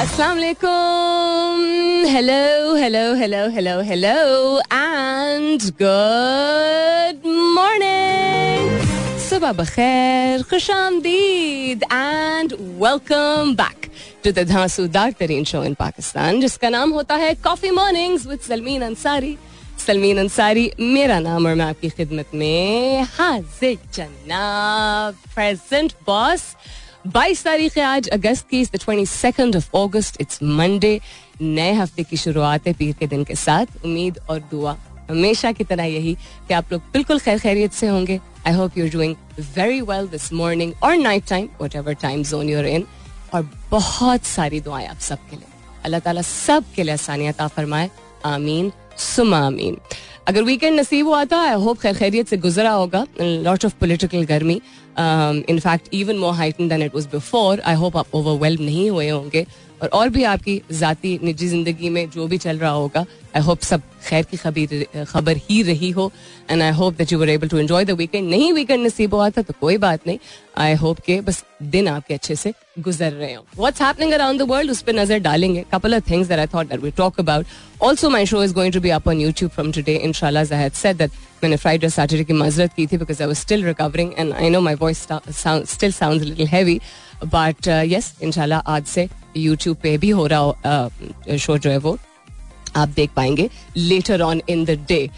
अस्सलाम वालेकुम, hello hello hello hello hello and good morning, सुबह बखैर, खुश आमदीद and welcome back to the धां सू दार तरीन शो इन पाकिस्तान, जिसका नाम होता है coffee mornings with Salmeen Ansari. Salmeen Ansari मेरा नाम और मैं आपकी खिदमत में हाजिर जनाब, प्रेजेंट बॉस। 22 तारीख है आज अगस्त की, 22 ऑफ अगस्त, इट्स मंडे। नए हफ्ते की शुरुआत है पीर के दिन के साथ। उम्मीद और दुआ हमेशा की तरह यही कि आप लोग बिल्कुल खैर खैरियत से होंगे। I hope you are doing very well this morning और night time, whatever time zone you're in. और बहुत सारी दुआएं आप सबके लिए, अल्लाह ताला सबके लिए आसानियां अता फरमाए, आमीन सुमा आमीन। अगर वीकेंड नसीब हुआ था, आई होप खैर खैरियत से गुजरा होगा। लॉट ऑफ पॉलिटिकल गर्मी, in fact even more heightened than it was before. I hope आप ओवरवेल्म नहीं हुए होंगे, और भी आपकी ज़ाती निजी ज़िंदगी में जो भी चल रहा होगा, आई होप सब खैर की खबर ही रही हो। And I hope that you were able to enjoy the weekend. नहीं वीकेंड नसीब हुआ था तो कोई बात नहीं, आई होप के बस दिन आपके अच्छे से गुजर रहे हो। What's happening around the world, उस पर नजर डालेंगे। Couple of things that I thought that we talk about. Also my show is going to be up on YouTube from today इंशाल्लाह। आई हैड सेड दैट मैंने Friday Saturday की मज़रत की थी because I was still recovering and I know my voice still sounds little heavy, but yes इंशाल्लाह आज से YouTube पे भी हो रहा शो जो है वो आप देख पाएंगे later on in the day.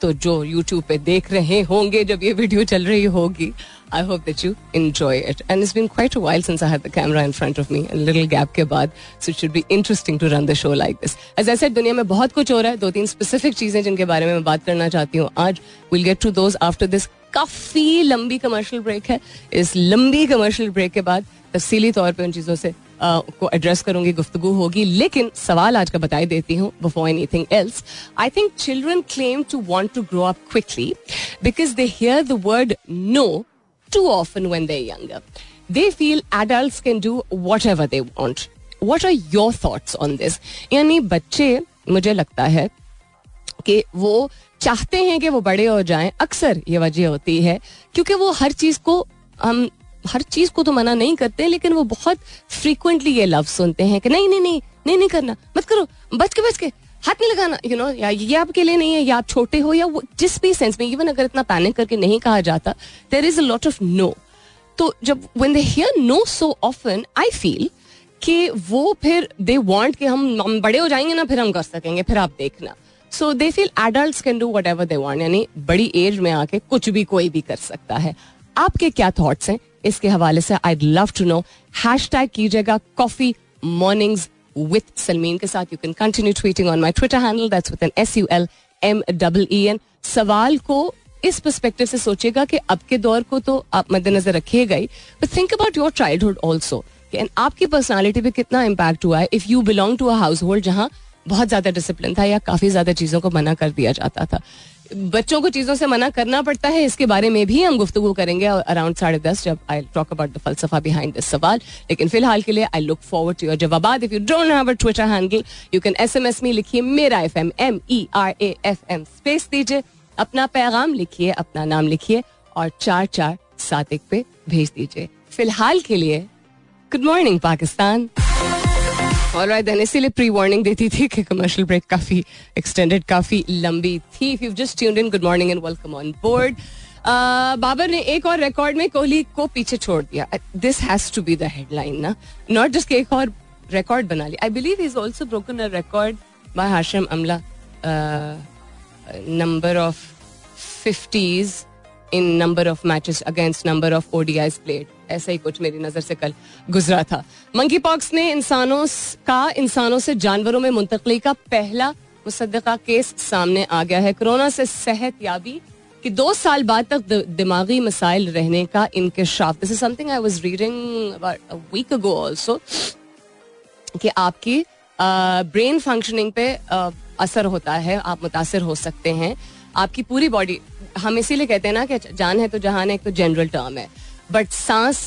तो जो यूट्यूब पे देख रहे होंगे जब ये वीडियो चल रही होगी, I hope that you enjoy it. And it's been quite a while since I had the camera in front of me, little gap के बाद, so it should be interesting to run the show like this. As I said, दुनिया में बहुत कुछ हो रहा है। 2-3 specific चीज़ें जिनके बारे में मैं बात करना चाहती हूँ आज, will get to those after this. काफ़ी लंबी कमर्शियल ब्रेक है, इस लंबी कमर्शियल ब्रेक के बाद तफसीली तौर पर उन चीज़ों से को एड्रेस करूंगी, गुफ्तगू होगी। लेकिन सवाल आज का बताई देती हूँ before anything else. I think children claim to want to grow up quickly because they hear the word no too often when they are younger. They feel adults can do whatever they want. What are your thoughts on this? यानी बच्चे, मुझे लगता है कि वो चाहते हैं कि वो बड़े हो जाएं। अक्सर ये वजह होती है क्योंकि वो हर चीज़ को तो मना नहीं करते, लेकिन वो बहुत फ्रीक्वेंटली ये लफ्ज सुनते हैं कि नहीं नहीं नहीं नहीं नहीं करना, मत करो, बच के हाथ नहीं लगाना, यू नो, या ये आपके लिए नहीं है, या आप छोटे हो, या वो जिस भी सेंस में। इवन अगर इतना पैनिक करके नहीं कहा जाता, there is a lot of no. तो जब when they hear no so often, I feel कि वो फिर दे वांट कि हम बड़े हो जाएंगे ना, फिर हम कर सकेंगे, फिर आप देखना। So they feel adults can do whatever they want, यानी बड़ी एज में आके कुछ भी कोई भी कर सकता है। आपके क्या थॉट्स हैं इसके हवाले से? I'd love to know. Hashtag कीजिएगा कॉफी मॉर्निंग्स विद सलमीन के साथ। You can continue tweeting on my Twitter handle, that's with N SULMEEN। सवाल को इस पर्सपेक्टिव से सोचिएगा कि अब के दौर को तो आप मद्देनजर रखिएगा ही, but think about your childhood also. आपकी पर्सनालिटी पे कितना इम्पैक्ट हुआ है if you belong to a household जहाँ बहुत ज्यादा डिसिप्लिन था या काफी ज्यादा चीजों को मना कर दिया जाता था। बच्चों को चीज़ों से मना करना पड़ता है, इसके बारे में भी हम गुफ्तगू करेंगे अराउंड 10:30, जब आई टॉक अबाउट द फलसफा बिहाइंड दिस सवाल। लेकिन फिलहाल के लिए I look forward to your जवाबात। If you don't have a Twitter handle, you can SMS me, लिखिए मेरा FM, MERAFM, स्पेस दीजिए, अपना पैगाम लिखिए, अपना नाम लिखिए और 4471 पे भेज दीजिए। फिलहाल के लिए good morning Pakistan. Alright then, इसीलिए प्री वार्निंग देती थी कि कमर्शियल ब्रेक काफी एक्सटेंडेड, काफी लंबी थी। If you just tuned in, good morning and welcome on board. Babar ने एक और रिकॉर्ड में कोहली को पीछे छोड़ दिया। This has to be the headline ना, नॉट जस्ट कि एक और रिकॉर्ड बना लिया। I believe he is also broken a record by Hashim अमला, number of 50s in number of matches against number of ODIs played. ऐसा ही कुछ मेरी नजर से कल गुजरा था। मंकी पॉक्स ने इंसानों से जानवरों में मुंतकली का पहला मुसद्दका केस सामने आ गया है। कोरोना से सेहत याबी कि 2 साल बाद तक दिमागी मसाइल रहने का इंकशाफ। This is something I was reading about a week ago also, कि आपकी ब्रेन फंक्शनिंग पे असर होता है, आप मुतासर हो सकते हैं, आपकी पूरी बॉडी। हम इसीलिए कहते हैं ना कि जान है तो जहान है, एक तो जनरल टर्म है, बट सांस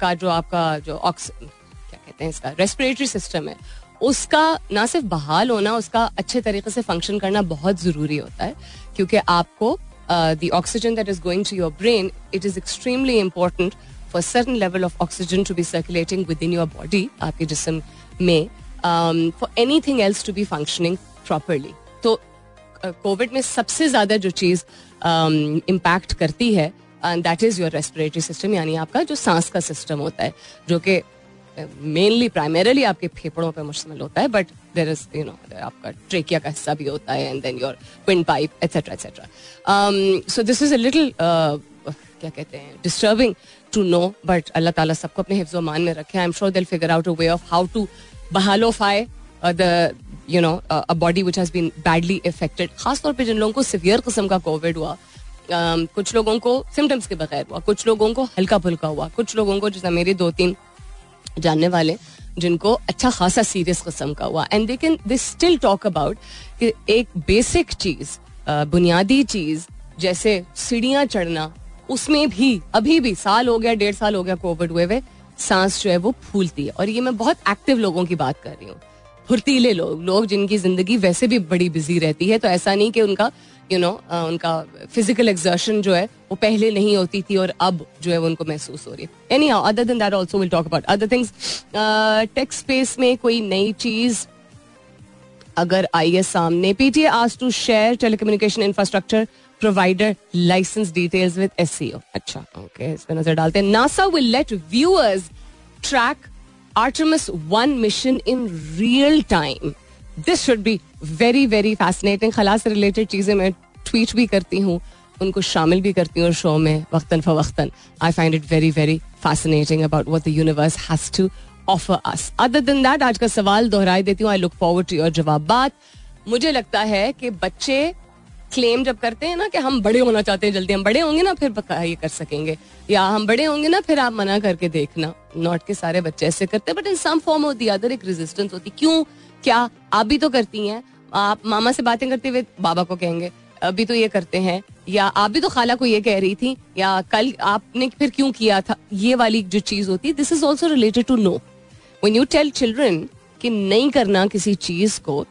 का जो आपका जो क्या कहते हैं इसका, रेस्पिरेटरी सिस्टम है, उसका ना सिर्फ बहाल होना, उसका अच्छे तरीके से फंक्शन करना बहुत ज़रूरी होता है। क्योंकि आपको the oxygen that is going to your brain, it is extremely important for certain level of oxygen to be circulating within your body, आपके जिस्म में, for anything else to be functioning properly. तो कोविड में सबसे ज्यादा जो चीज impact करती है, and that is your respiratory system, यानी आपका जो सांस का सिस्टम होता है, जो कि मेनली प्राइमरीली आपके फेफड़ों पर मुश्तमिल होता है, but there is you know आपका ट्रेकिया का हिस्सा भी होता है, and then your wind pipe etcetera etcetera. So this is a little क्या कहते हैं, डिस्टर्बिंग टू नो, बट अल्लाह ताला सबको अपने हिफ्ज़ व अमान में रखे. I am sure they will figure out a way of how to बहालोफाई the you know a body which has been badly affected. खासतौर पर जिन लोगों को सिवियर किस्म का कोविड हुआ, कुछ लोगों को सिम्टम्स के बगैर हुआ, कुछ लोगों को हल्का फुल्का हुआ, कुछ लोगों को, जैसे मेरे 2-3 जानने वाले जिनको अच्छा खासा सीरियस किस्म का हुआ, and they still talk about कि एक बेसिक चीज, बुनियादी चीज जैसे सीढ़ियां चढ़ना, उसमें भी अभी भी साल हो गया, 1.5 साल हो गया कोविड हुए हुए, सांस जो है वो फूलती है. और ये मैं बहुत एक्टिव लोगों की बात कर रही हूँ, फुर्तीले लोग जिनकी जिंदगी वैसे भी बड़ी बिजी रहती है, तो ऐसा नहीं कि उनका उनका फिजिकल एक्सर्शन जो है वो पहले नहीं होती थी और अब जो है वो उनको महसूस हो रही है. Anyhow, other than that also will talk about other things. Tech space में कोई नई चीज अगर आई है सामने, PTI asked to share telecommunication infrastructure provider licence details with SCO. अच्छा, ओके, इस पर नजर डालते हैं. NASA will let viewers track Artemis 1 mission in real time. This should be very very fascinating. खलास से रिलेटेड चीज़ें मैं ट्वीट भी करती हूँ, उनको शामिल भी करती हूँ शो में वक्तन फवक्तन. I find it very very fascinating about what the universe has to offer us. Other than that, आज का सवाल दोहराई देती हूँ. I look forward to your जवाबात. मुझे लगता है कि बच्चे क्लेम जब करते हैं ना कि हम बड़े होना चाहते हैं, जल्दी हम बड़े होंगे ना फिर ये कर सकेंगे, या हम बड़े होंगे ना फिर आप मना करके देखना. नॉट के सारे बच्चे ऐसे करते हैं, but in some form of the other एक रेजिस्टेंस होती. क्यों? क्या आप भी तो करती हैं, आप मामा से बातें करते हुए बाबा को कहेंगे अभी तो ये करते हैं, या आप भी तो खाला को ये कह रही थी, या कल आपने फिर क्यों किया था, ये वाली जो चीज होती है. This is also related to no when you tell children कि नहीं करना किसी चीज को,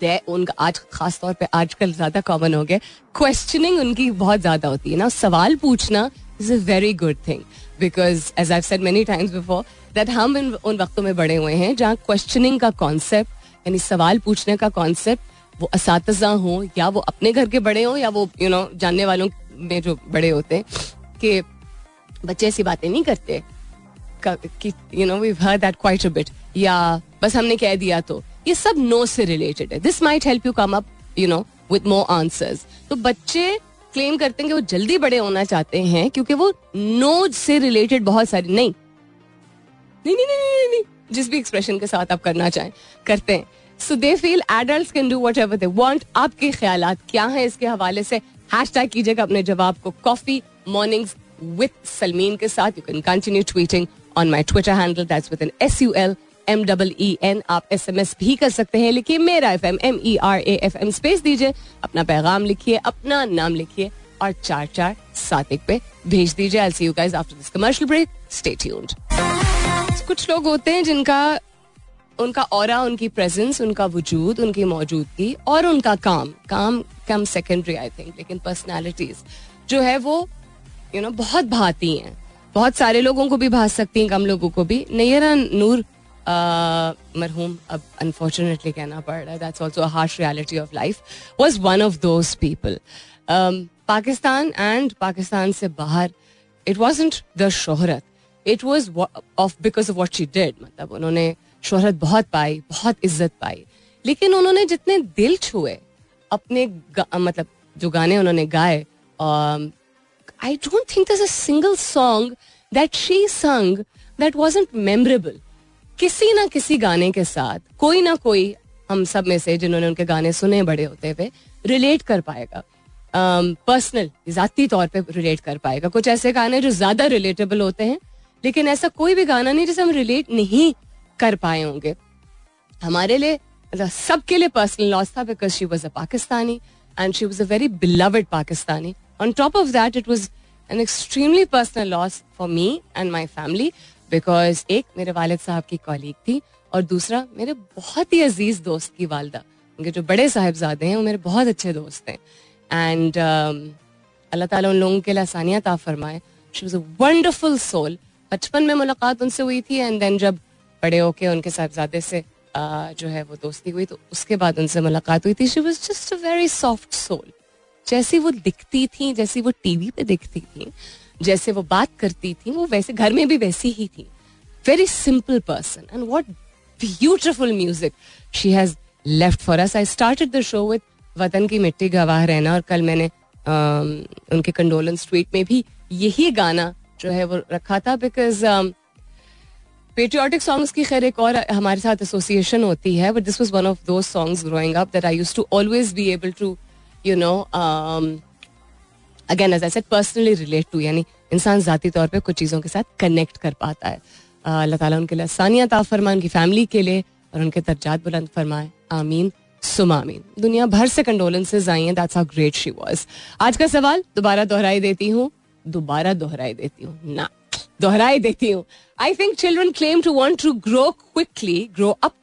दे उनका आज खासतौर पे आजकल ज्यादा कॉमन हो गया, क्वेश्चनिंग उनकी बहुत ज्यादा होती है ना. सवाल पूछना is a very good thing because as I have said many times before that हम उन वक्तों में बड़े हुए हैं जहाँ क्वेश्चनिंग का कॉन्सेप्ट, यानी सवाल पूछने का कॉन्सेप्ट, वो असातिज़ा हो या वो अपने घर के बड़े हों या वो जानने वालों में जो बड़े होते हैं, कि बच्चे ऐसी बातें नहीं करते कि we've heard that quite a bit, या बस हमने कह दिया, तो ये सब नो से रिलेटेड है. This might help you come up with more answers. तो बच्चे क्लेम करते हैं कि वो जल्दी बड़े होना चाहते हैं क्योंकि वो नो से रिलेटेड बहुत सारी नहीं जिस भी एक्सप्रेशन के साथ आप करना चाहें करते हैं. So they feel adults can do whatever they want. आपके ख्यालात क्या हैं इसके हवाले से? हैशटैग कीजिएगा अपने जवाब को कॉफी मॉर्निंग्स विद सलमीन के साथ. You can continue tweeting on my Twitter handle, that's with N SULMEEN. आप SMS भी कर सकते हैं. लिखिए मेरा FM MERAFM स्पेस दीजिए, अपना पैगाम लिखिए, अपना नाम लिखिए और 4471 पे भेज दीजिए. I'll see you guys after this commercial break. Stay tuned. कुछ लोग होते हैं जिनका उनका ऑरा, उनकी प्रेजेंस, उनका वजूद, उनकी मौजूदगी और उनका काम कम सेकेंडरी आई थिंक, लेकिन पर्सनैलिटीज जो है वो बहुत भाती हैं. बहुत सारे लोगों को भी भात सकती हैं, कम लोगों को भी. नयरा नूर मरहूम, अब अनफॉर्चुनेटली कहना पड़ रहा है, that's also a harsh reality of life, was one of those people. Pakistan and Pakistan से बाहर, इट वॉजंट द शोहरत, it was of because of what she did. मतलब उन्होंने शोहरत बहुत पाई, बहुत इज्जत पाई, लेकिन उन्होंने जितने दिल छुए अपने मतलब जो गाने उन्होंने गाए, I don't think there is a single song that she संग दैट वॉजंट मेमोरेबल. किसी ना किसी गाने के साथ कोई ना कोई हम सब में से जिन्होंने उनके गाने सुने बड़े होते हुए रिलेट कर पाएगा, पर्सनल ज़ाती तौर पे रिलेट कर पाएगा. कुछ ऐसे गाने जो ज़्यादा रिलेटेबल होते हैं, लेकिन ऐसा कोई भी गाना नहीं जिसे हम रिलेट नहीं कर पाए होंगे. हमारे लिए सबके लिए पर्सनल लॉस था because she was a Pakistani and she was a very beloved Pakistani. On top of that it was an extremely personal loss for me and my family because एक मेरे वालिद साहब की कॉलीग थी और दूसरा मेरे बहुत ही अजीज दोस्त की वालदा. उनके जो बड़े साहिबजादे हैं वो मेरे बहुत अच्छे दोस्त हैं, एंड अल्लाह ताला उन लोगों के लिए आसानियात फरमाए. She was a wonderful soul. बचपन में मुलाकात उनसे हुई थी एंड देन जब बड़े होके उनके साहबजादे से जो है वो दोस्ती हुई तो उसके बाद उनसे मुलाकात हुई थी. She was just a very soft soul. जैसी वो दिखती थी, जैसी वो टीवी पे दिखती थी, जैसे वो बात करती थी, वो वैसे घर में भी वैसी ही थी. Very simple person and what beautiful music she has left for us. I started the show with वतन की मिट्टी गवाह रहना और कल मैंने उनके कंडोलेंस ट्वीट में भी यही गाना जो है वो रखा था बिकॉज पेट्रियोटिक सॉन्ग्स की खैर एक और हमारे साथ एसोसिएशन होती है but this was one of those songs growing up that I used to always be able to you know again as I said personally relate to. यानी इंसान ज़ाती तौर पे कुछ चीज़ों के साथ कनेक्ट कर पाता है. अल्लाह ताला उनके लिए आसानियात अता फरमाए, उनकी फैमिली के लिए और उनके दर्जात बुलंद फरमाए. आमीन सुमा आमीन. दुनिया भर से कंडोलेंसेज आई हैं. That's how great she was. आज का सवाल दोहराई देती हूँ. I think children claim to want to grow up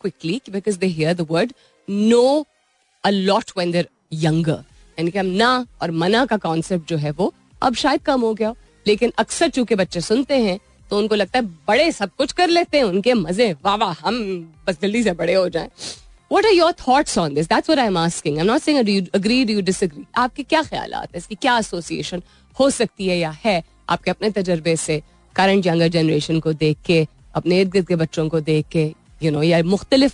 quickly because they hear the word no a lot when they are younger. यानी कि हम ना और मना का कॉन्सेप्ट जो है वो अब शायद कम हो गया, लेकिन अक्सर चूंकि बच्चे सुनते हैं तो उनको लगता है बड़े सब कुछ कर लेते हैं, उनके मजे, वाह वाह, हम बस जल्दी से बड़े हो जाएं. What are your thoughts on this? That's what I'm asking. I'm not saying do you agree, do you disagree? आपके क्या ख्यालात हैं? इसकी क्या एसोसिएशन हो सकती है या है आपके अपने तजर्बे से करंट यंगर जनरेशन को देख के, अपने इर्द गिर्द के बच्चों को देख के, यू नो, या मुख्तलिफ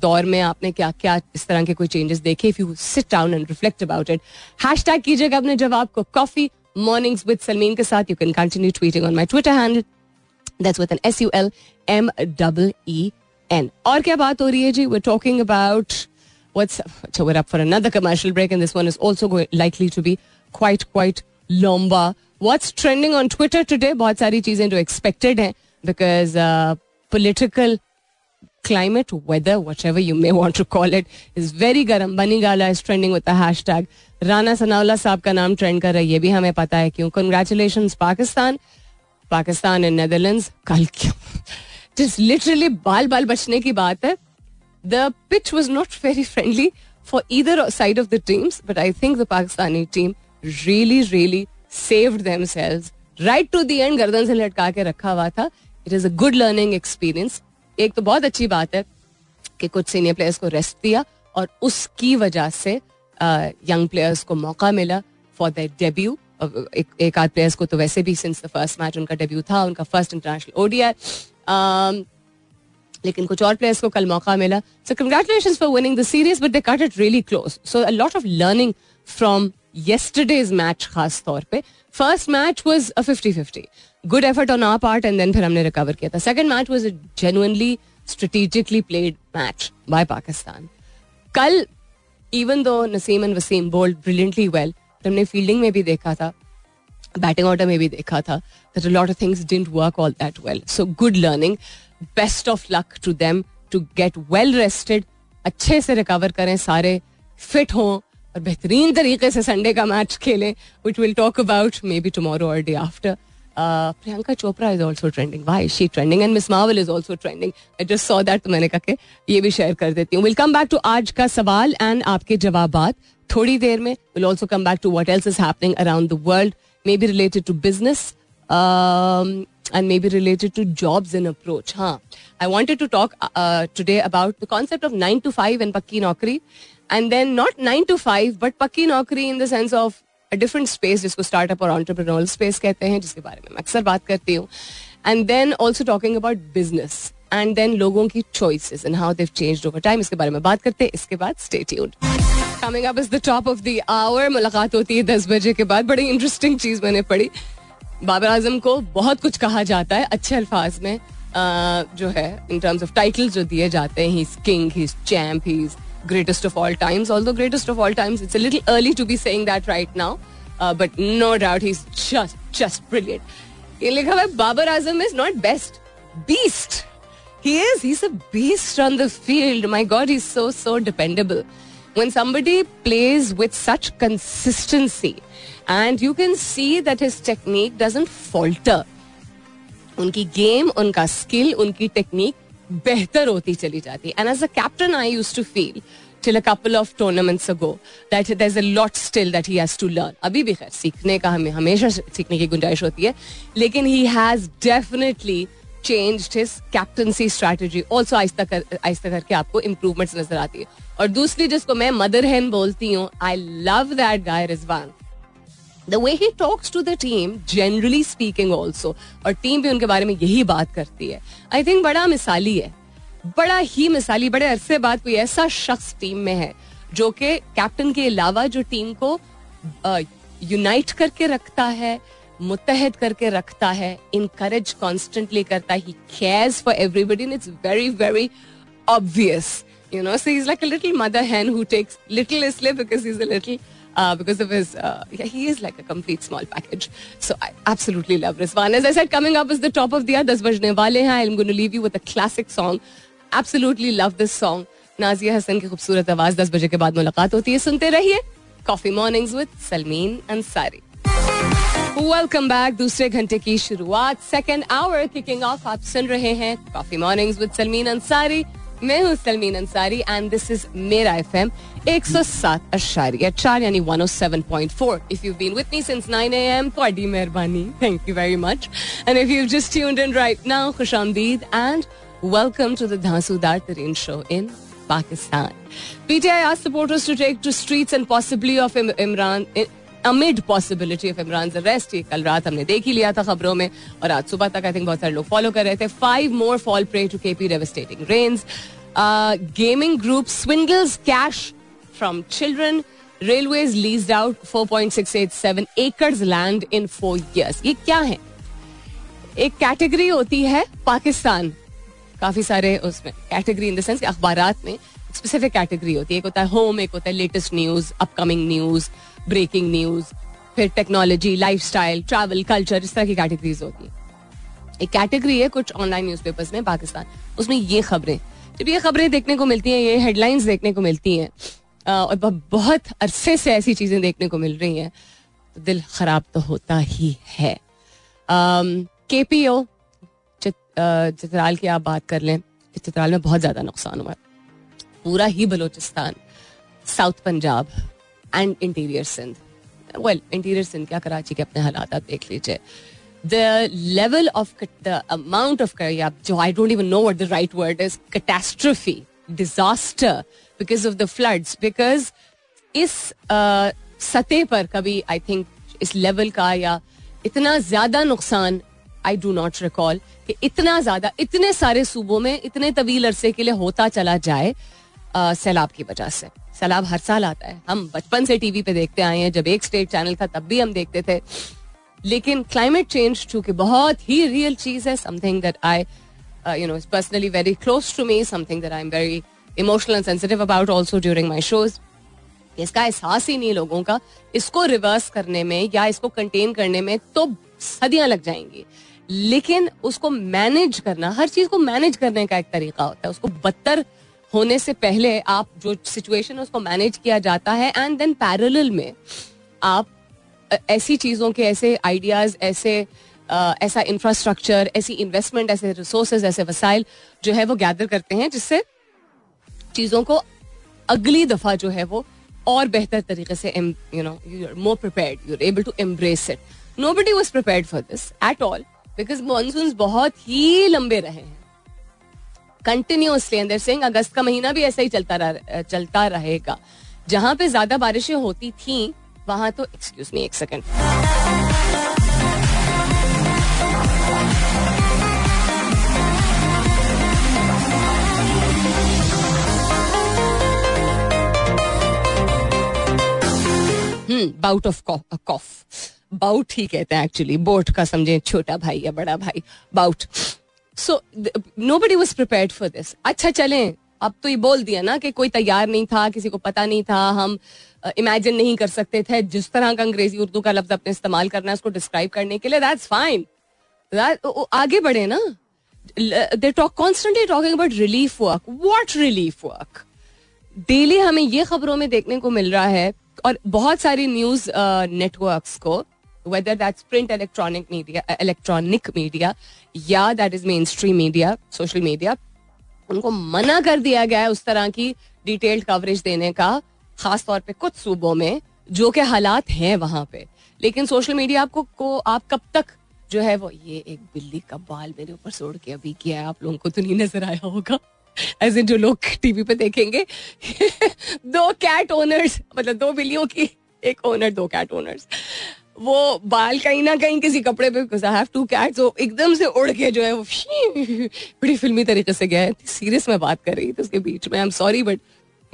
दौर में आपने क्या क्या इस तरह के कोई चेंजेस देखे? If you sit down and reflect about it, hashtag कीजिएगा अपने जवाब को कॉफी मॉर्निंग्स विद सलमीन के साथ. You can continue tweeting on my Twitter handle, that's with N SULMEEN. और क्या बात हो रही है जी? We are talking about what's अच्छा, we are up for another commercial break and this one is also likely to be quite लंबा. What's trending on Twitter today? बहुत सारी चीजें जो एक्सपेक्टेड हैं because political climate, weather, whatever you may want to call it, is very garam. Bani Gala is trending with the hashtag. Rana Sanaullah साहब का नाम trend कर रहा है, ये भी हमें पता है क्यों. Congratulations पाकिस्तान एंड नेदरलैंड्स कल क्यों just literally बाल बाल बचने की बात है. The pitch was not very friendly for either side of the teams, but I think the Pakistani team really saved themselves right to the end. गर्दन से लटका के रखा हुआ था. It is a good learning experience. एक तो बहुत अच्छी बात है कि कुछ सीनियर प्लेयर्स को रेस्ट दिया और उसकी वजह से यंग प्लेयर्स को मौका मिला फॉर देयर डेब्यू. एक आध प्लेयर्स को तो वैसे भी सिंस द फर्स्ट मैच उनका डेब्यू था, उनका फर्स्ट इंटरनेशनल ODI, लेकिन कुछ और प्लेयर्स को कल मौका मिला. So congratulations for winning the series, but they cut it really close. So a lot of learning from yesterday's match. खास तौर पे first match was a 50-50 good effort on our part and then फिर हमने recover किया था. Second match was a genuinely strategically played match by Pakistan. कल even though Naseem and Waseem bowled brilliantly well, हमने fielding में भी देखा था, बैटिंग ऑर्डर में भी देखा था that a lot of things didn't work all that well. So good learning, best of luck to them to get well rested, अच्छे से रिकवर करें, सारे फिट हों और बेहतरीन तरीके से संडे का मैच खेलें, which we'll talk about maybe tomorrow or day after. Priyanka Chopra is also trending. Why is she trending? And Ms. Marvel is also trending. I just saw that, तो मैंने कहा कि ये भी शेयर कर देती हूँ. We'll come back to आज का सवाल and आपके जवाबात थोड़ी देर में. We'll also come back to what else is happening around the world, maybe related to business and maybe related to jobs and approach. हाँ, I wanted to talk today about the concept of 9 to 5 and पक्की नौकरी. And then not 9 to 5, but पक्की नौकरी in the sense of a different space, जिसको startup और entrepreneurial space कहते हैं, जिसके बारे में मैं अक्सर बात करती हूँ. And then also talking about business. And then लोगों की choices and how they've changed over time. इसके बारे में बात करते हैं. इसके बाद stay tuned. Coming up is the top of the hour. मुलाकात होती है 10 बजे के बाद. बड़ी interesting चीज़ मैंने पढ़ी. बाबर आजम को बहुत कुछ कहा जाता है अच्छे अल्फाज में, जो है in terms of titles जो दिए जाते हैं. He's king, he's champ, he's greatest of all times, although greatest of all times it's a little early to be saying that right now, but no doubt he's just brilliant. ये लिखा है Babar Azam is not best, beast he's a beast on the field. My god, he's so dependable. When somebody plays with such consistency and you can see that his technique doesn't falter, उनकी game, उनका skill, उनकी technique बेहतर होती चली जाती. And as a captain I used to feel till a couple of tournaments ago that there's a lot still that he has to learn. अभी भी खैर सीखने का हमें हमेशा सीखने की गुंजाइश होती है, लेकिन he has definitely changed his captaincy strategy. Also आहिस्ता करके आपको improvements नजर आती है. और दूसरी जिसको मैं मदर हैन बोलती हूँ, I love that guy Rizwan. The way he talks to the team, generally speaking also, और टीम भी उनके बारे में यही बात करती है. I think बड़ा मिसाली है, बड़ा ही मिसाली. बड़े अरसे बाद कोई ऐसा शख्स टीम में है जो कि कैप्टन के अलावा जो टीम को यूनाइट करके रखता है, मुत्तहद करके रखता है, इनकरेज कॉन्स्टेंटली करता है. He cares for everybody and it's very very obvious, you know. So he is like a little mother hen who takes little इसलिए because he is a little because of his he is like a complete small package. So I absolutely love Rizwan. As I said, coming up is the top of the hour, 10 bajne wale hain. I'm going to leave you with a classic song. Absolutely love this song. Nazia Hassan की खूबसूरत आवाज. 10 बजे के बाद मुलाकात होती है. सुनते रहिए Coffee Mornings with Salmeen Ansari. Welcome back. दूसरे घंटे की शुरुआत, second hour kicking off. आप सुन रहे हैं Coffee Mornings with Salmeen Ansari. मैं हूँ Salmeen Ansari and this is मेरा FM 107.4 यानी 107.4. If you've been with me since 9 AM, बड़ी मेहरबानी. Thank you very much. And if you've just tuned in right now, खुशामदीद and welcome to the Dhan Su Dar Tarin show in Pakistan. PTI asked supporters to take to streets and possibly of amid possibility of Imran's arrest. ये कल रात हमने देख ही लिया था खबरों में और आज सुबह तक आई थिंक बहुत सारे लोग फॉलो कर रहे थे. 5 more fall prey to KP devastating rains. Gaming group swindles cash from children. Railways leased out 4.687 acres land in 4 years. ये क्या है? एक कैटेगरी होती है पाकिस्तान, काफी सारे उसमें कैटेगरी इन द सेंस कि अखबारात में स्पेसिफिक कैटेगरी होती है. एक होता है होम, एक होता है latest news, upcoming news, breaking news, फिर टेक्नोलॉजी, लाइफस्टाइल, ट्रैवल, कल्चर, इस तरह की कैटेगरीज होती है. एक कैटेगरी है कुछ ऑनलाइन न्यूज़पेपर्स में पाकिस्तान, उसमें ये खबरें, जब ये खबरें देखने को मिलती हैं, ये हेडलाइंस देखने को मिलती हैं और बहुत अरसे से ऐसी चीज़ें देखने को मिल रही हैं तो दिल खराब तो होता ही है. KPO चित्राल की आप बात कर लें, चित्राल में बहुत ज़्यादा नुकसान हुआ. पूरा ही Balochistan, south Punjab and interior Sindh. Well, interior Sindh क्या, कराची के अपने हालात आप देख लीजिए. The level of the amount of जो I don't even know what the right word is, catastrophe, disaster because of the floods. Because इस सतह पर कभी आई थिंक इस लेवल का या इतना ज्यादा नुकसान आई डू नॉट रिकॉल कि इतना ज्यादा इतने सारे सूबों में इतने तवील अरसे के लिए होता चला जाए सैलाब की वजह से. सैलाब हर साल आता है, हम बचपन से टीवी पे देखते आए हैं. जब एक स्टेट चैनल था तब भी हम देखते थे. लेकिन क्लाइमेट चेंज चूंकि बहुत ही रियल चीज है, something that I you know is personally very close to me, something that I am very emotional and sensitive about also during my shows. इसका एहसास ही नहीं लोगों का. इसको रिवर्स करने में या इसको कंटेन करने में तो सदियां लग जाएंगी, लेकिन उसको मैनेज करना, हर चीज को मैनेज करने का एक तरीका होता है. उसको बदतर होने से पहले आप जो सिचुएशन है उसको मैनेज किया जाता है एंड देन पैरेलल में आप ऐसी चीज़ों के, ऐसे आइडियाज़, ऐसा इंफ्रास्ट्रक्चर, ऐसी इन्वेस्टमेंट, ऐसे रिसोर्सेज, ऐसे वसाइल जो है वो गैदर करते हैं जिससे चीज़ों को अगली दफ़ा जो है वो और बेहतर तरीके से, you know, you are more prepared, you are able to embrace it. Nobody was prepared for this at all because monsoon बहुत ही लंबे रहे हैं कंटिन्यूसली. अंदर सिंह अगस्त का महीना भी ऐसा ही चलता रहेगा. जहां पे ज्यादा बारिशें होती थी वहां तो एक्सक्यूज मी एक second, bout of cough, bout ही कहते हैं एक्चुअली, बोट का समझे छोटा भाई या बड़ा भाई, bout. So nobody was prepared for this. अच्छा चलें, अब तो ये बोल दिया ना कि कोई तैयार नहीं था, किसी को पता नहीं था, हम इमेजिन नहीं कर सकते थे जिस तरह का अंग्रेजी उर्दू का लफ्ज अपने इस्तेमाल करना है उसको डिस्क्राइब करने के लिए. दैट्स फाइन, आगे बढ़े ना. They constantly talking about relief work. What relief work? Daily हमें ये खबरों में देखने को मिल रहा है और बहुत सारी न्यूज नेटवर्क्स को, whether that's print, electronic media या that is mainstream media, social media, उनको मना कर दिया गया है उस तरह की डिटेल्ड कवरेज देने का, खासतौर पे कुछ सूबों में जो के हालात हैं वहां पे. लेकिन सोशल मीडिया आपको आप कब तक जो है वो, ये एक बिल्ली का बाल मेरे ऊपर छोड़ के अभी किया है, आप लोगों को तो नहीं नजर आया होगा, ऐसे जो लोग टीवी पे देखेंगे. दो कैट ओनर्स, मतलब दो बिल्लियों की एक ओनर, दो कैट ओनर्स, वो बाल कहीं ना कहीं किसी कपड़े पे, because I have two cats, वो एकदम से उड़ के जो है वो बड़ी फिल्मी तरीके से गया है. सीरियस में बात कर रही थी उसके बीच में, आई एम सॉरी बट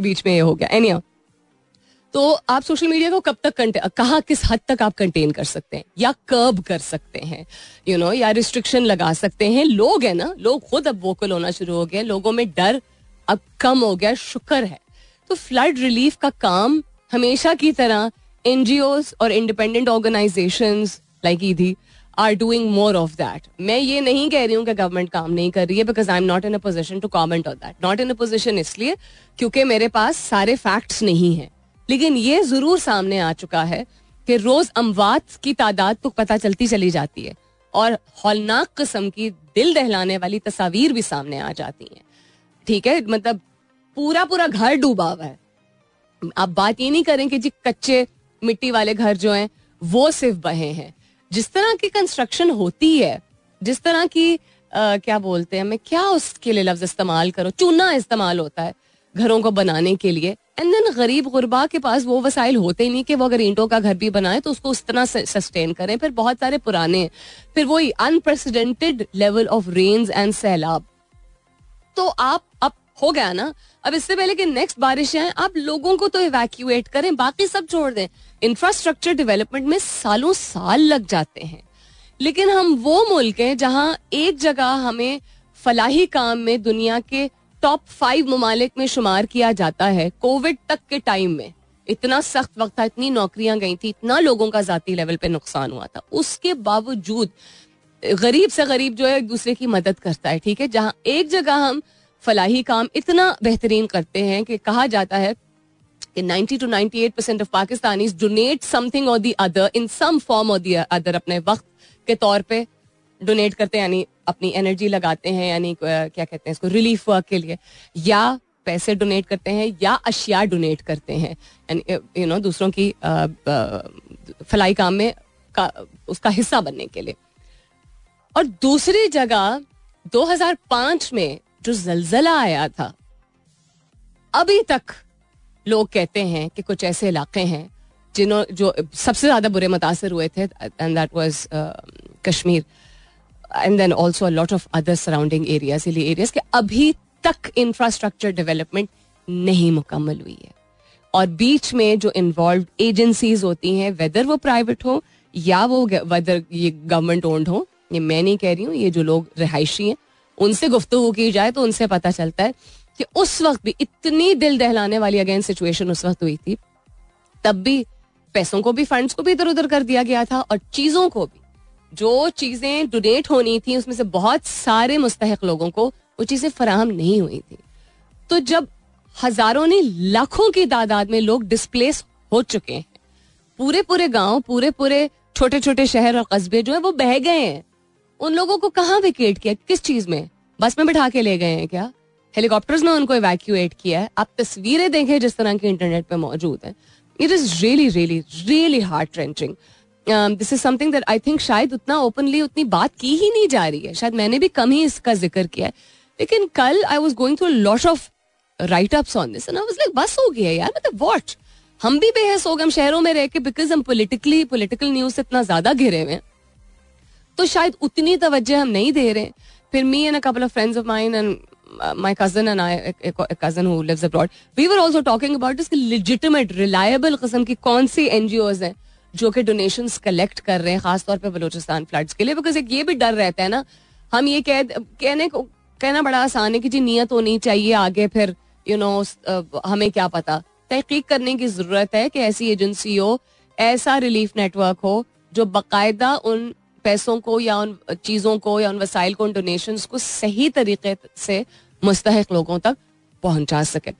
बीच में ये हो गया. एनीहाउ, तो आप सोशल मीडिया को कब तक, कहाँ किस हद तक आप कंटेन कर सकते हैं या कर्ब कर सकते हैं, यू नो, या रिस्ट्रिक्शन लगा सकते हैं. लोग है ना, लोग खुद अब वोकल होना शुरू हो गए, लोगों में डर अब कम हो गया, शुक्र है. तो फ्लड रिलीफ का काम हमेशा की तरह एनजीओज और independent organisations like ED are doing more of that. मैं ये नहीं कह रही हूँ कि गवर्नमेंट काम नहीं कर रही है, because I am not in a position to comment on that. Not in a position इसलिए क्योंकि मेरे पास सारे फैक्ट्स नहीं हैं, लेकिन ये जरूर सामने आ चुका है कि रोज अमवात की तादाद तो पता चलती चली जाती है और हौलनाक किस्म की दिल दहलाने वाली तस्वीर भी सामने आ जाती हैं. ठीक है, मतलब पूरा पूरा घर डूबा हुआ है. आप बात ये नहीं करें कि जी कच्चे मिट्टी वाले घर जो हैं वो सिर्फ बहे हैं. जिस तरह की कंस्ट्रक्शन होती है, जिस तरह की क्या बोलते हैं, मैं क्या उसके लिए लफ्ज इस्तेमाल करूं, चूना इस्तेमाल होता है घरों को बनाने के लिए. एंड देन गरीब गुरबा के पास वो वसाइल होते ही नहीं कि वो अगर ईंटों का घर भी बनाए तो उसको उस तरह सस्टेन करें. फिर बहुत सारे पुराने, फिर वो unprecedented level of rains and सैलाब. तो आप अब हो गया ना, अब इससे पहले कि नेक्स्ट बारिश आए आप लोगों को तो इवैक्यूएट करें, बाकी सब छोड़ दें. इंफ्रास्ट्रक्चर डेवलपमेंट में सालों साल लग जाते हैं, लेकिन हम वो मुल्क हैं जहां एक जगह हमें फलाही काम में दुनिया के टॉप 5 ममालिक में शुमार किया जाता है. कोविड तक के टाइम में इतना सख्त वक्त था, इतनी नौकरियां गई थी, इतना लोगों का जाती लेवल पे नुकसान हुआ था, उसके बावजूद गरीब से गरीब जो है एक दूसरे की मदद करता है. ठीक है, जहां एक जगह हम फलाही काम इतना बेहतरीन करते हैं कि कहा जाता है कि 90 to 98% of Pakistanis donate something और the other in some form और दी अदर. अपने वक्त के तौर पे डोनेट करते हैं, यानी अपनी एनर्जी लगाते हैं, यानी क्या कहते हैं इसको, रिलीफ वर्क के लिए, या पैसे डोनेट करते हैं या अशिया डोनेट करते हैं, यानी यू नो दूसरों की फलाई काम में उसका हिस्सा बनने के लिए. और दूसरी जगह 2005 में जो जलजला आया था, अभी तक लोग कहते हैं कि कुछ ऐसे इलाके हैं जिन्हों जो सबसे ज्यादा बुरे मुतासर हुए थे, and that was Kashmir and then also lot of other surrounding areas, hilly areas, के अभी तक इंफ्रास्ट्रक्चर डेवलपमेंट नहीं मुकम्मल हुई है. और बीच में जो इन्वॉल्व एजेंसीज होती हैं, वेदर वो प्राइवेट हो या वो वेदर ये गवर्नमेंट ओन्ड हो, ये मैं नहीं कह रही हूँ, ये जो लोग रिहायशी हैं उनसे गुफ्तगू की जाए तो उनसे पता चलता है कि उस वक्त भी इतनी दिल दहलाने वाली अगेन सिचुएशन उस वक्त हुई थी, तब भी पैसों को भी, फंड्स को भी इधर उधर कर दिया गया था, और चीज़ों को भी, जो चीज़ें डोनेट होनी थी उसमें से बहुत सारे मुस्तहिक लोगों को वो चीज़ें फराहम नहीं हुई थी. तो जब हज़ारों ने लाखों की तादाद में लोग डिस्प्लेस हो चुके हैं, पूरे पूरे गाँव, पूरे पूरे छोटे छोटे शहर और कस्बे जो है वो बह गए हैं, उन लोगों को कहाँ वेकेट किया, किस चीज़ में, बस में बिठा के ले गए हैं क्या, हेलीकॉप्टर्स में उनको इवैक्यूएट किया है. आप तस्वीरें देखें जिस तरह की इंटरनेट पे मौजूद हैं, it is really really really heart trenching. This is something that I think शायद उतना ओपनली उतनी बात की ही नहीं जा रही है, शायद मैंने भी कम ही इसका जिक्र किया है. लेकिन कल I was going through lot of write ups on this and I was like बस हो गया यार, मतलब वॉट, हम भी बेहस हो गए, हम शहरों में रह के, बिकॉज हम पोलिटिकल न्यूज से इतना ज्यादा घिरे हुए हैं तो शायद उतनी तवज्जो हम नहीं दे रहे. फिर me and a couple of friends of mine and my cousin and I, cousin who lives abroad, we were also talking about this, legitimate reliable किस्म की कौन सी एनजीओज हैं जो कि डोनेशंस कलेक्ट कर रहे हैं, खासतौर पे बलोचिस्तान फ्लड्स के लिए. बिकॉज एक ये भी डर रहता है ना, हम ये कहना बड़ा आसान है कि जी नियत होनी चाहिए, आगे फिर यू नो हमें क्या पता. तहकीक करने की जरूरत है कि ऐसी एजेंसी हो, ऐसा रिलीफ नेटवर्क हो जो बाकायदा उन पैसों को या उन चीज़ों को या उन वसाइल को, उन डोनेशंस को सही तरीके से मुस्तहिक लोगों तक पहुंचा सके.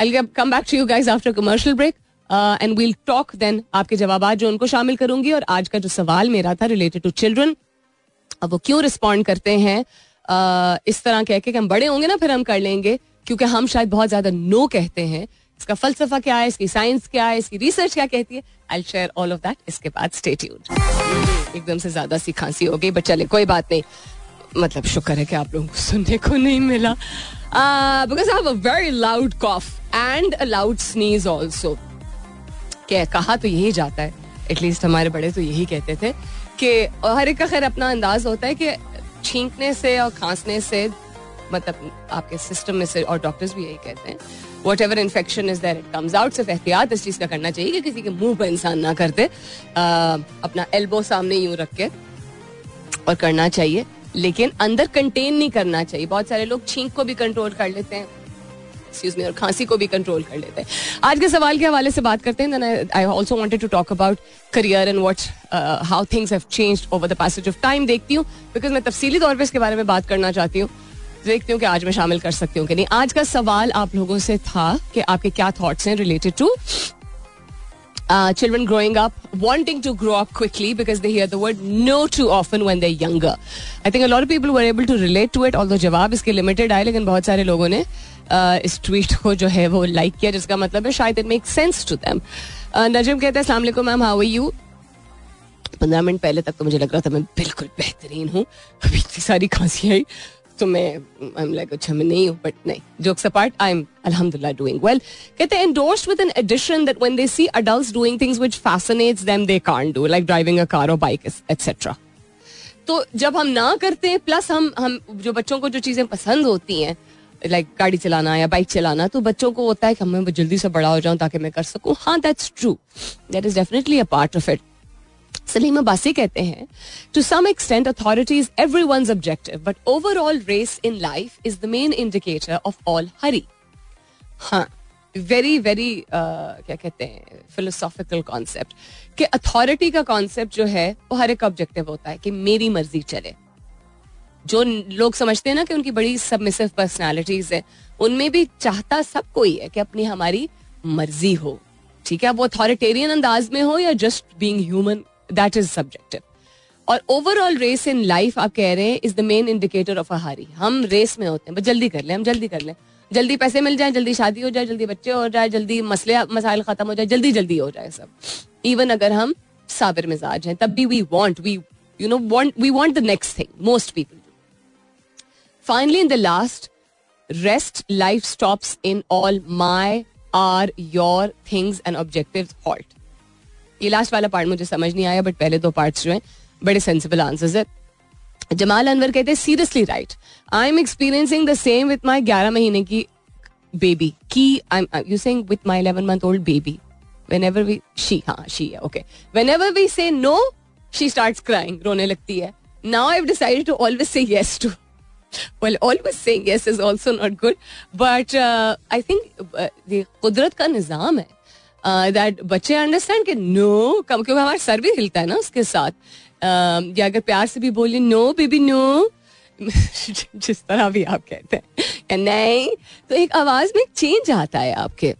I will come back to you guys after commercial break and we'll talk then. आपके जवाब जो उनको शामिल करूंगी, और आज का जो सवाल मेरा था रिलेटेड टू चिल्ड्रन, अब वो क्यों रिस्पॉन्ड करते हैं इस तरह कह के हम बड़े होंगे ना फिर हम कर लेंगे, क्योंकि हम शायद बहुत ज्यादा नो कहते हैं. इसका फलसफा क्या है, इसकी साइंस क्या है, इसकी रिसर्च क्या कहती है, I share all of that. इसके बाद स्टे ट्यून्ड. एकदम से ज्यादा सी खांसी हो गई, बट चले कोई बात नहीं. मतलब शुक्र है कि आप लोगों को सुनने को नहीं मिला, because I have a very loud cough and a loud sneeze also. कहा तो यही जाता है, एटलीस्ट हमारे बड़े तो यही कहते थे कि हर एक का खैर अपना अंदाज होता है कि छींकने से और खांसने से, मतलब आपके सिस्टम में से, और डॉक्टर्स भी यही कहते हैं, whatever infection is there it comes out. सिर्फ एहतियात इस चीज़ का करना चाहिए कि किसी के मुंह पर इंसान ना करते, अपना एल्बो सामने यूं रख के, और करना चाहिए लेकिन अंदर कंटेन नहीं करना चाहिए. बहुत सारे लोग छींक को भी कंट्रोल कर लेते हैं, एक्सक्यूज मी, और खांसी को भी कंट्रोल कर लेते हैं. आज के सवाल के हवाले से बात करते हैं. I also wanted to talk about career and what how things have changed over the passage of time. देखती हूँ बिकॉज मैं तफसीली तौर पर इसके बारे में बात करना चाहती हूँ, देखती हूँ कि आज मैं शामिल कर सकती हूँ कि नहीं. आज का सवाल आप लोगों से था कि आपके क्या थॉट्स हैं related to children growing up, wanting to grow up quickly because they hear the word no too often when they're younger. I think a lot of people were able to relate to it, although जवाब इसके limited आए, लेकिन बहुत सारे लोगों ने इस tweet को जो है वो like किया, जिसका मतलब है शायद it makes sense to them. नजम कहते हैं अस्सलाम वालेकुम ma'am, how are you. 15 minute पहले तक तो मुझे लग रहा था मैं बिल्कुल बेहतरीन हूँ, अभी इतनी सारी खांसी आई तो I'm like, अच्छा मैं नहीं हूँ, बट नहीं, jokes apart, I'm alhamdulillah doing well. कहते हैं endorsed with an addition that when they see adults doing things which fascinates them, they can't do, like driving a car or bike, etc. तो जब हम ना करते हैं, plus हम जो बच्चों को जो चीज़ें पसंद होती हैं, लाइक गाड़ी चलाना या बाइक चलाना, तो बच्चों को होता है कि मैं जल्दी से बड़ा हो जाऊँ ताकि मैं कर सकूँ. हाँ, that's true, that is definitely a part of it. Salim Abbasi कहते हैं, to some extent authority is everyone's objective but overall race in life is the main indicator of all hurry. हाँ, वेरी वेरी क्या कहते हैं फिलोसॉफिकल कॉन्सेप्ट, कि authority का concept जो है वो हर एक ऑब्जेक्टिव होता है कि मेरी मर्जी चले. जो लोग समझते हैं ना कि उनकी बड़ी सबमिसिव पर्सनैलिटीज है, उनमें भी चाहता सब कोई है कि अपनी हमारी मर्जी हो, ठीक है, वो अथॉरिटेरियन अंदाज में हो या just being human, that is subjective. और overall race in life आप कह रहे हैं is the main indicator of a hurry. हम race में होते हैं, बस जल्दी कर लें, हम जल्दी कर लें, जल्दी पैसे मिल जाए, जल्दी शादी हो जाए, जल्दी बच्चे हो जाए, जल्दी मसले मसाइल ख़त्म हो जाए, जल्दी जल्दी हो जाए सब. Even अगर हम साबिर मिजाज हैं तब भी we want the next thing. Most people do. Finally in the last rest, life stops in all my, are, your things and objectives halt. ये लास्ट वाला पार्ट मुझे समझ नहीं आया, बट पहले दो पार्ट्स जो हैं बड़े सेंसिबल आंसर्स है. जमाल अनवर कहते हैं seriously right, I am experiencing the same with my 11 महीने की बेबी की. I am you saying with my 11 month old baby. Whenever we she, हाँ she है, okay. Whenever we say no, she starts crying, रोने लगती है. Now I've decided to always say yes to. Well, always saying yes is also not good, but I think the कुदरत का निज़ाम है. That बच्चे understand कि no कम, क्योंकि हमारा सर भी हिलता है ना उसके साथ, या अगर प्यार से भी बोले नो बेबी नो, जिस तरह भी आप कहते हैं नहीं, तो एक आवाज में चेंज आता है आपके.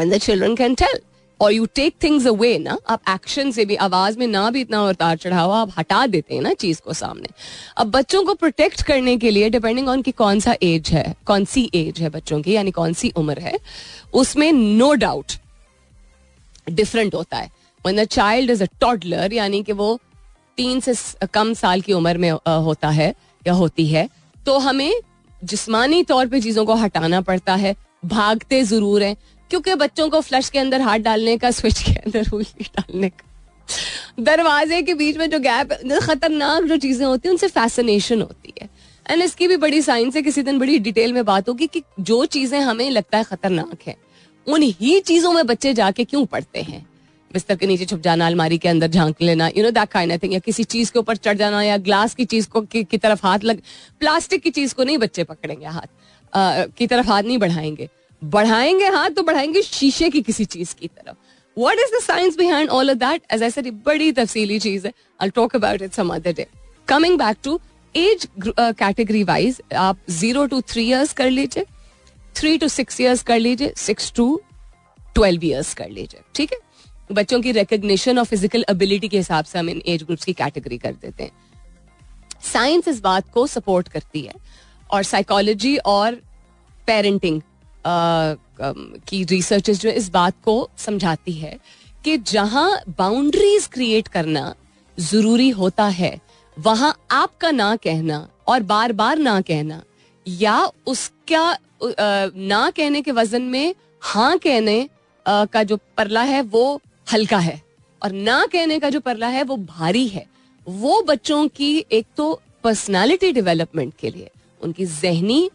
And the children can tell. Or you take things away ना, आप एक्शन से भी, आवाज में ना भी इतना उतार चढ़ाव, आप हटा देते हैं ना चीज को सामने. अब बच्चों को प्रोटेक्ट करने के लिए डिपेंडिंग ऑन कि कौन सा एज है, कौन सी एज है बच्चों की, यानी कौन सी उम्र है, उसमें नो डाउट डिफरेंट होता है. When a child is a toddler, यानी कि वो 3 से कम साल की उम्र में होता है या होती है, तो हमें जिस्मानी तौर पे चीज़ों को हटाना पड़ता है. भागते ज़रूर हैं क्योंकि बच्चों को फ्लश के अंदर हाथ डालने का, स्विच के अंदर उंगली डालने का, दरवाजे के बीच में जो गैप, खतरनाक जो चीज़ें होती हैं उनसे फैसिनेशन होती है. एंड इसकी भी बड़ी साइंस है, किसी दिन बड़ी डिटेल में बात होगी कि जो चीज़ें हमें लगता है खतरनाक है उन्हीं चीजों में बच्चे जाके क्यों पड़ते हैं. बिस्तर के नीचे छुप जाना, अलमारी के अंदर झांक लेना, you know that kind of thing, या किसी चीज के ऊपर चढ़ जाना, या ग्लास की चीज को की तरफ हाथ लग, प्लास्टिक की चीज को नहीं बच्चे पकड़ेंगे, हाथ की तरफ हाथ नहीं बढ़ाएंगे हाथ तो बढ़ाएंगे शीशे की किसी चीज की तरफ. What is the science behind all of that? As I said, बड़ी तफसीली चीज है. I will talk about it some other day. Coming back to age category wise, आप 0 to 3 years कर लीजिए, 3 to 6 years कर लीजिए, 6 to 12 years कर लीजिए, ठीक है. बच्चों की रिकग्निशन और फिजिकल एबिलिटी के हिसाब से हम इन एज ग्रुप्स की कैटेगरी कर देते हैं. साइंस इस बात को सपोर्ट करती है और साइकोलॉजी और पेरेंटिंग की रिसर्चेस जो इस बात को समझाती है कि जहां बाउंड्रीज क्रिएट करना जरूरी होता है वहां आपका ना कहना और बार बार ना कहना या उसका ना कहने के वजन में हाँ कहने का जो परला है वो हल्का है और ना कहने का जो परला है वो भारी है. वो बच्चों की एक तो पर्सनालिटी डेवलपमेंट के लिए, उनकी जहनी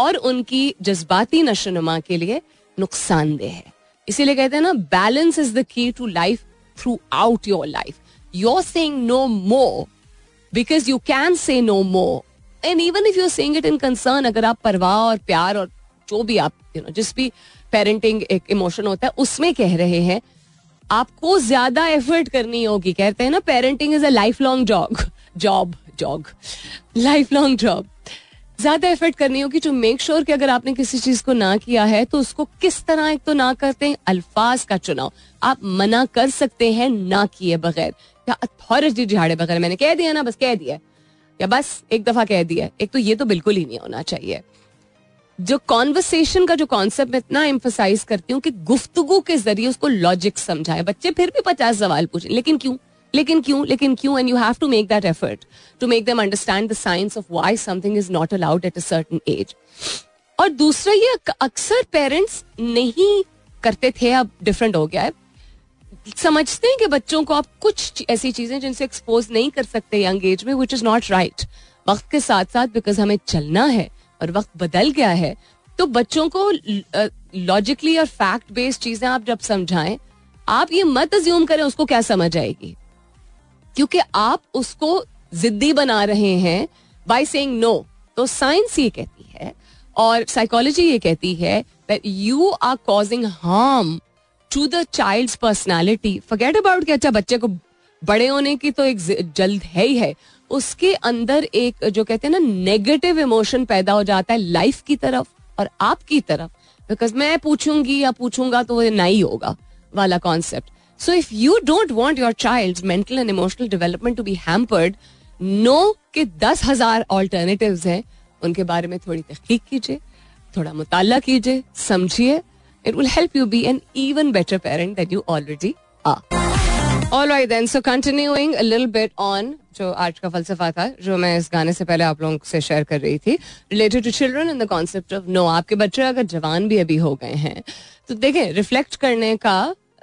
और उनकी जज्बाती नशोनुमा के लिए नुकसानदेह है. इसीलिए कहते हैं ना, balance is the key to life throughout your life. You're saying no more because you can say no more. And even if you're saying it in concern, अगर आप परवाह और प्यार और जो भी आप जिस भी पेरेंटिंग एक इमोशन होता है उसमें कह रहे हैं, आपको ज्यादा एफर्ट करनी होगी. कहते हैं ना, parenting is a lifelong job. ज्यादा एफर्ट करनी होगी टू मेक श्योर कि अगर आपने किसी चीज को ना किया है तो उसको किस तरह, एक तो ना करते हैं अल्फाज का चुनाव. आप मना कर सकते हैं ना किए बगैर या अथॉरिटी झाड़े बगैर. मैंने कह दिया ना, बस कह दिया या बस एक दफा कह दिया. एक तो ये तो बिल्कुल ही नहीं होना चाहिए. जो कॉन्वर्सेशन का जो कॉन्सेप्ट मैं इतना एम्फसाइज करती हूँ कि गुफ्तगू के जरिए उसको लॉजिक समझाए. बच्चे फिर भी 50 सवाल पूछे, लेकिन क्यों, लेकिन क्यों, लेकिन क्यों. And you have to make that effort to make them understand the science of why something is not allowed at a certain age. और दूसरा, ये अक्सर पेरेंट्स नहीं करते थे, अब डिफरेंट हो गया है. समझते हैं कि बच्चों को आप कुछ ऐसी चीजें जिनसे एक्सपोज नहीं कर सकते यंग एज में, व्हिच इज नॉट राइट. वक्त के साथ साथ, बिकॉज हमें चलना है और वक्त बदल गया है, तो बच्चों को लॉजिकली और फैक्ट बेस्ड चीजें आप जब समझाएं, आप ये मत अज्यूम करें उसको क्या समझ आएगी, क्योंकि आप उसको जिद्दी बना रहे हैं बाय सेइंग नो. तो साइंस ये कहती है और साइकोलॉजी ये कहती है that you are causing harm to the child's personality. Forget about कि अच्छा बच्चे को बड़े होने की तो एक जल्द है ही है, उसके अंदर एक जो कहते हैं ना नेगेटिव इमोशन पैदा हो जाता है लाइफ की तरफ और आपकी तरफ, बिकॉज मैं पूछूंगी या पूछूंगा तो वो नहीं होगा वाला concept. So if you don't want your child's mental and emotional development to be hampered, know कि 10,000 alternatives हैं. उनके बारे में थोड़ी तहकीक कीजिए, थोड़ा मुताला कीजिए, समझिए. It will help you be an even better parent than you already are. All right then, so continuing a little bit on जो आज का फलसफा था जो मैं इस गाने से पहले आप लोगों से शेयर कर रही थी, related to children and the concept of no. आपके बच्चे अगर जवान भी अभी हो गए हैं तो देखें, रिफ्लेक्ट करने का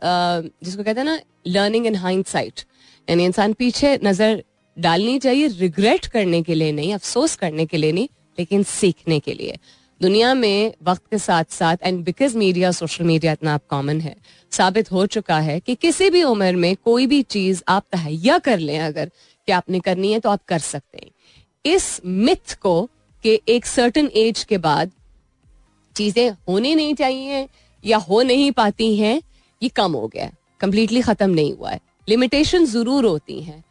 जिसको कहते हैं ना लर्निंग इन हाइंडसाइट, यानी इंसान पीछे नजर डालनी चाहिए, रिग्रेट करने के लिए नहीं, अफसोस करने के लिए नहीं, लेकिन सीखने के लिए. दुनिया में वक्त के साथ साथ, and because media, social media इतना अब कॉमन है, साबित हो चुका है कि किसी भी उम्र में कोई भी चीज आप तहैया कर लें अगर कि आपने करनी है तो आप कर सकते हैं. इस मिथ को कि एक सर्टन एज के बाद चीजें होनी नहीं चाहिए या हो नहीं पाती हैं, ये कम हो गया है, कंप्लीटली खत्म नहीं हुआ है. लिमिटेशन जरूर होती हैं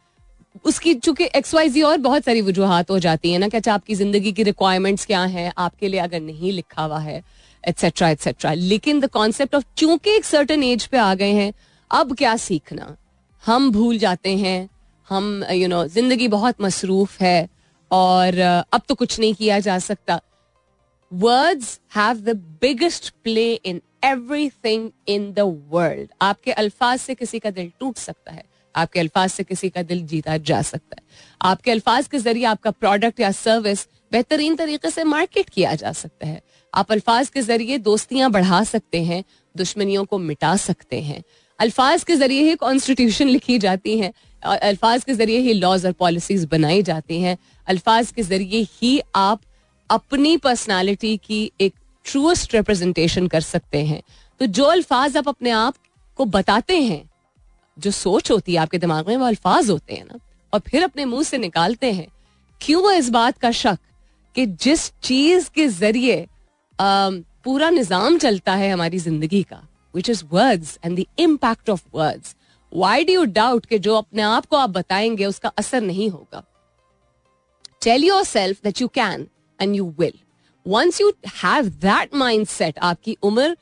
उसकी, चूंकि XYZ और बहुत सारी वजूहात हो जाती है ना, कि अच्छा आपकी जिंदगी की रिक्वायरमेंट्स क्या हैं, आपके लिए अगर नहीं लिखा हुआ है, एटसेट्रा एटसेट्रा. लेकिन द कॉन्सेप्ट ऑफ चूंकि एक सर्टेन एज पे आ गए हैं, अब क्या सीखना, हम भूल जाते हैं. हम जिंदगी बहुत मसरूफ है और अब तो कुछ नहीं किया जा सकता. Words have the biggest play in everything in the world. आपके अल्फाज से किसी का दिल टूट सकता है, आपके अल्फाज से किसी का दिल जीता जा सकता है, आपके अल्फाज के जरिए आपका प्रोडक्ट या सर्विस बेहतरीन तरीके से मार्केट किया जा सकता है. आप अल्फाज के जरिए दोस्तियां बढ़ा सकते हैं, दुश्मनियों को मिटा सकते हैं. अल्फाज के जरिए ही कॉन्स्टिट्यूशन लिखी जाती है, अल्फाज के जरिए ही लॉज और पॉलिसीज बनाई जाती हैं, अल्फाज के जरिए ही आप अपनी पर्सनालिटी की एक ट्रूएस्ट रिप्रेजेंटेशन कर सकते हैं. तो जो अल्फाज आप अपने आप को बताते हैं, जो सोच होती है आपके दिमाग में, वो अल्फाज होते हैं ना, और फिर अपने मुंह से निकालते हैं. क्यों इस बात का शक कि जिस चीज के जरिए पूरा निजाम चलता है हमारी जिंदगी का, which is words and the impact of words. Why do you doubt कि जो अपने आप को आप बताएंगे उसका असर नहीं होगा. Tell yourself that you can and you will. Once you have that mindset, आपकी उम्र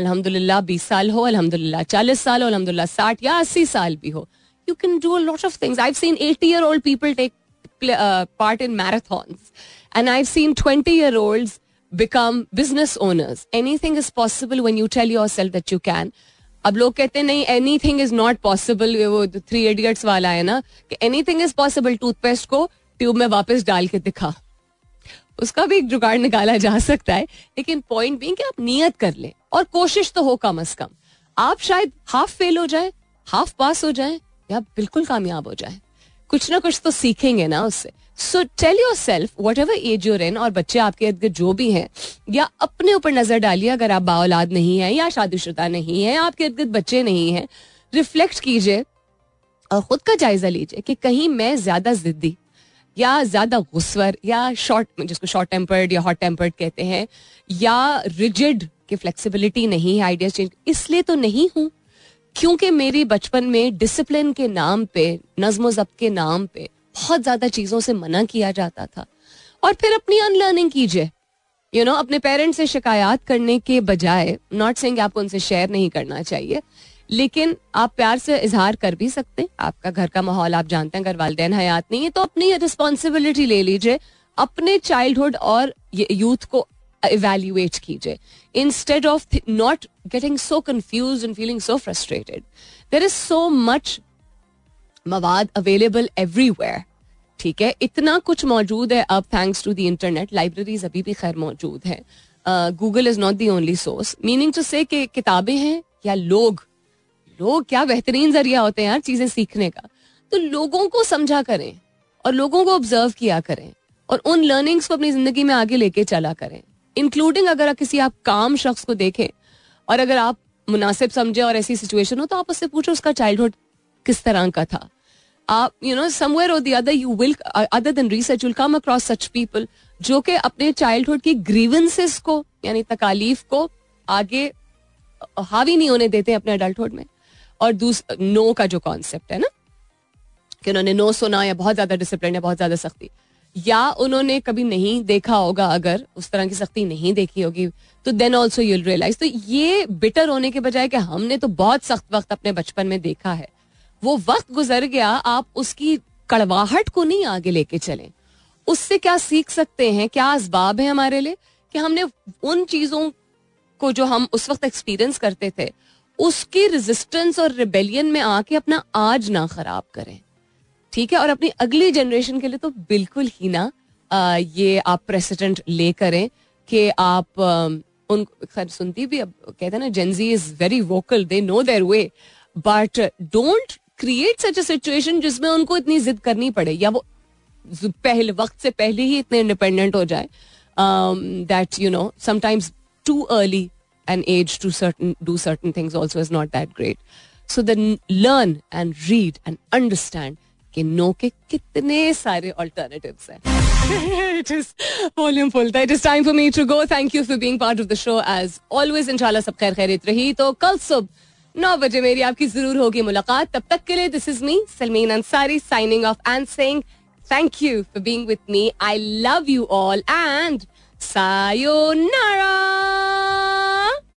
अल्हम्दुलिल्लाह 20 साल हो, अल्हम्दुलिल्लाह 40 साल हो, अल्हम्दुलिल्लाह 60 या 80 साल भी हो, you can do a lot of things. I've seen 80-year-old people take part in marathons. And I've seen 20-year-olds become business owners. Anything is possible when you tell yourself that you can. अब लोग कहते हैं नहीं, anything is not possible. वो 3 Idiots वाला है ना कि anything is possible. टूथपेस्ट को ट्यूब में वापस डाल के दिखा, उसका भी एक जुगाड़ निकाला जा सकता है. लेकिन पॉइंट बीइंग कि आप नियत कर ले और कोशिश तो हो कम अज कम. आप शायद हाफ फेल हो जाए, हाफ पास हो जाए, या बिल्कुल कामयाब हो जाए. कुछ ना कुछ तो सीखेंगे ना उससे. So tell yourself whatever age you're in, और बच्चे आपके इर्द गिर्द जो भी हैं, या अपने ऊपर नजर डालिए अगर आप बाओलाद नहीं है या शादीशुदा नहीं है, आपके इर्द गिर्द बच्चे नहीं है. रिफ्लेक्ट कीजिए और खुद का जायजा लीजिए कि कहीं मैं ज्यादा जिद्दी या ज्यादा गुस्वर या शॉर्ट टेम्पर्ड या हॉट टेम्पर्ड कहते हैं, या रिजिड कि फ्लेक्सिबिलिटी नहीं है, आइडियाज चेंज, इसलिए तो नहीं हूं क्योंकि मेरी बचपन में डिसिप्लिन के नाम पे, नज़्म ज़ब्त के नाम पे बहुत ज्यादा चीजों से मना किया जाता था. और फिर अपनी अनलर्निंग कीजिए, यू नो, अपने पेरेंट्स से शिकायत करने के बजाय, नॉट सेइंग आपको उनसे शेयर नहीं करना चाहिए, लेकिन आप प्यार से इजहार कर भी सकते हैं. आपका घर का माहौल आप जानते हैं, अगर वालिदैन हयात नहीं है तो अपनी रिस्पॉन्सिबिलिटी ले लीजिए, अपने चाइल्डहुड और यूथ को evaluate कीजिए, instead of not getting so confused and feeling so frustrated. There is so much मवाद available everywhere. ठीक है, इतना कुछ मौजूद है अब thanks to the internet. Libraries अभी भी खैर मौजूद हैं. Google is not the only source. Meaning to say कि किताबें हैं या लोग क्या बेहतरीन जरिया होते हैं यार चीजें सीखने का. तो लोगों को समझा करें और लोगों को ऑब्जर्व किया करें और उन लर्निंग्स को अपनी जिंदगी में आगे लेके चला करें. इंक्लूडिंग अगर किसी आप काम शख्स को देखें और अगर आप मुनासिब समझे और ऐसी सिचुएशन हो तो आप उससे पूछो उसका चाइल्डहुड किस तरह का था. आप यू नो समवेयर और the other you will other than research you will come across such people जो कि अपने चाइल्डहुड की ग्रीवेंसेस को यानी तकालीफ को आगे हावी नहीं होने देते अपने अडल्टहुड में. और दूसरा नो का जो कॉन्सेप्ट है ना कि उन्होंने नो सुना या बहुत ज्यादा डिसिप्लिन या बहुत ज्यादा सख्ती, या उन्होंने कभी नहीं देखा होगा, अगर उस तरह की सख्ती नहीं देखी होगी तो देन ऑल्सो यूल रियलाइज. तो ये बिटर होने के बजाय कि हमने तो बहुत सख्त वक्त अपने बचपन में देखा है, वो वक्त गुजर गया, आप उसकी कड़वाहट को नहीं आगे लेके चलें. उससे क्या सीख सकते हैं, क्या असबाब है हमारे लिए कि हमने उन चीजों को जो हम उस वक्त एक्सपीरियंस करते थे उसकी रेजिस्टेंस और रिबेलियन में आके अपना आज ना खराब करें. ठीक है, और अपनी अगली जनरेशन के लिए तो बिल्कुल ही ना ये आप प्रेसिडेंट ले करें कि आप उन खैर सुनती भी अब कहते हैं ना Gen Z is very vocal, they know their way, but don't create such a situation जिसमें उनको इतनी जिद करनी पड़े या वो पहले वक्त से पहले ही इतने इंडिपेंडेंट हो जाए that you know sometimes too early an age to do certain things also is not that great. So then learn and read and understand कि नो के कितने सारे ऑल्टरनेटिव्स हैं. It is volume full, it is time for me to go. Thank you for being part of the show as always. इंशाल्लाह सब खैर खैरियत रही तो कल सुबह 9 बजे मेरी आपकी जरूर होगी मुलाकात. तब तक के लिए this is me Salmeen Ansari signing off and saying thank you for being with me. I love you all and sayonara.